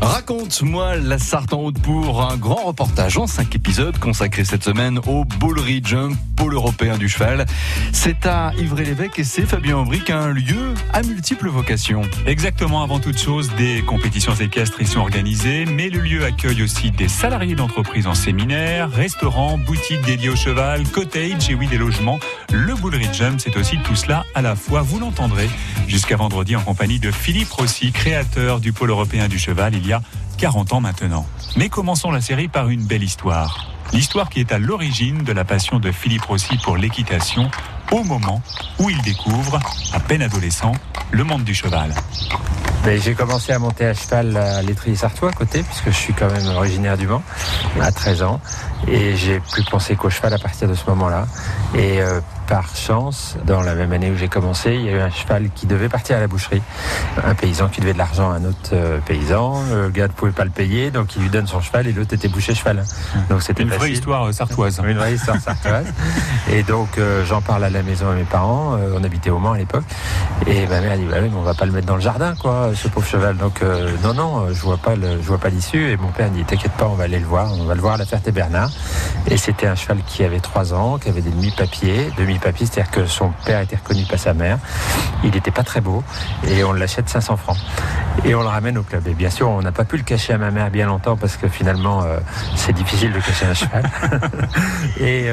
Raconte-moi la Sarthe en route pour un grand reportage en 5 épisodes consacré cette semaine au Boulerie Jump, Pôle Européen du Cheval. C'est à Yvré-L'Evêque et c'est Fabien Aubry, un lieu à multiples vocations. Exactement, avant toute chose, des compétitions équestres y sont organisées, mais le lieu accueille aussi des salariés d'entreprises en séminaire, restaurants, boutiques dédiées au cheval, cottage et oui, des logements. Le Boulerie Jump, c'est aussi tout cela à la fois, vous l'entendrez, jusqu'à vendredi en compagnie de Philippe Rossi, créateur du Pôle Européen du Cheval, il y a 40 ans maintenant. Mais commençons la série par une belle histoire. L'histoire qui est à l'origine de la passion de Philippe Rossi pour l'équitation au moment où il découvre, à peine adolescent, le monde du cheval. Mais j'ai commencé à monter à cheval à l'étrier sartois à côté, puisque je suis quand même originaire du Mans, à 13 ans. Et j'ai plus pensé qu'au cheval à partir de ce moment-là. Et par chance, dans la même année où j'ai commencé, il y a eu un cheval qui devait partir à la boucherie. Un paysan qui devait de l'argent à un autre paysan. Le gars ne pouvait pas le payer, donc il lui donne son cheval et l'autre était boucher cheval. Donc c'était une vraie histoire sartoise. Une vraie histoire sartoise. Et donc j'en parle à la maison à mes parents. On habitait au Mans à l'époque. Et ma mère dit bah oui, mais on va pas le mettre dans le jardin, quoi, ce pauvre cheval. Donc non, je vois pas l'issue. Et mon père dit t'inquiète pas, on va aller le voir. On va le voir à la Ferté-Bernard. Et c'était un cheval qui avait 3 ans, qui avait des demi-papiers. Demi-papiers, c'est-à-dire que son père était reconnu par sa mère. Il n'était pas très beau. Et on l'achète 500 francs. Et on le ramène au club. Et bien sûr, on n'a pas pu le cacher à ma mère bien longtemps parce que finalement, c'est difficile de cacher un cheval. Et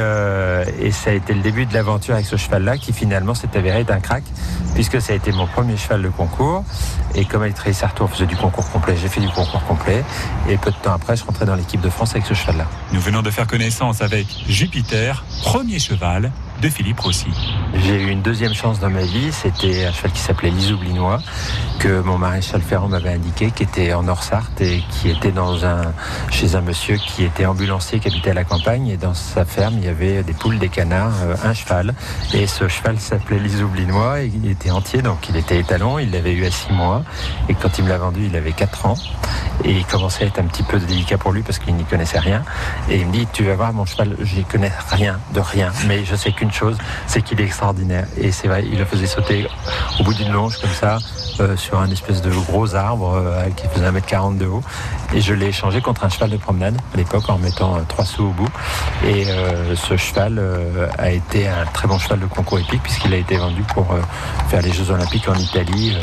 ça a été le début de l'aventure avec ce cheval-là qui finalement s'est avéré d'un crack, puisque ça a été mon premier cheval de concours. Et comme à l'étrier sartois, on faisait du concours complet, j'ai fait du concours complet. Et peu de temps après, je rentrais dans l'équipe de France avec ce cheval-là. Nous venons de faire connaissance avec Jupiter, premier cheval de Philippe Rossi. J'ai eu une deuxième chance dans ma vie, c'était un cheval qui s'appelait L'Isoublinois, que mon mari Charles Ferrand m'avait indiqué, qui était en Orsarthe et qui était chez un monsieur qui était ambulancier, qui habitait à la campagne, et dans sa ferme, il y avait des poules, des canards, un cheval, et ce cheval s'appelait L'Isoublinois, et il était entier, donc il était étalon, il l'avait eu à 6 mois, et quand il me l'a vendu, il avait 4 ans, et il commençait à être un petit peu délicat pour lui, parce qu'il n'y connaissait rien, et il me dit, tu vas voir mon cheval, je n'y connais rien, mais je sais qu'une chose, c'est qu'il est extraordinaire. Et c'est vrai, il le faisait sauter au bout d'une longe comme ça, sur un espèce de gros arbre qui faisait 1m40 de haut. Et je l'ai échangé contre un cheval de promenade à l'époque en mettant 3 sous au bout. Et ce cheval a été un très bon cheval de concours épique puisqu'il a été vendu pour faire les Jeux Olympiques en Italie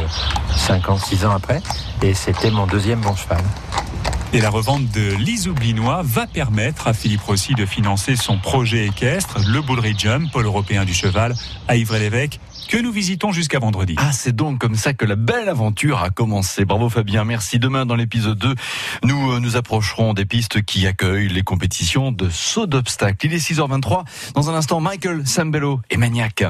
6 ans après. Et c'était mon deuxième bon cheval. Et la revente de l'Isoublinois va permettre à Philippe Rossi de financer son projet équestre, le Boulerie Jump, Pôle Européen du Cheval, à Yvré-l'Evêque, que nous visitons jusqu'à vendredi. Ah, c'est donc comme ça que la belle aventure a commencé. Bravo Fabien, merci. Demain, dans l'épisode 2, nous approcherons des pistes qui accueillent les compétitions de saut d'obstacles. Il est 6h23. Dans un instant, Michael Sambello et Maniac.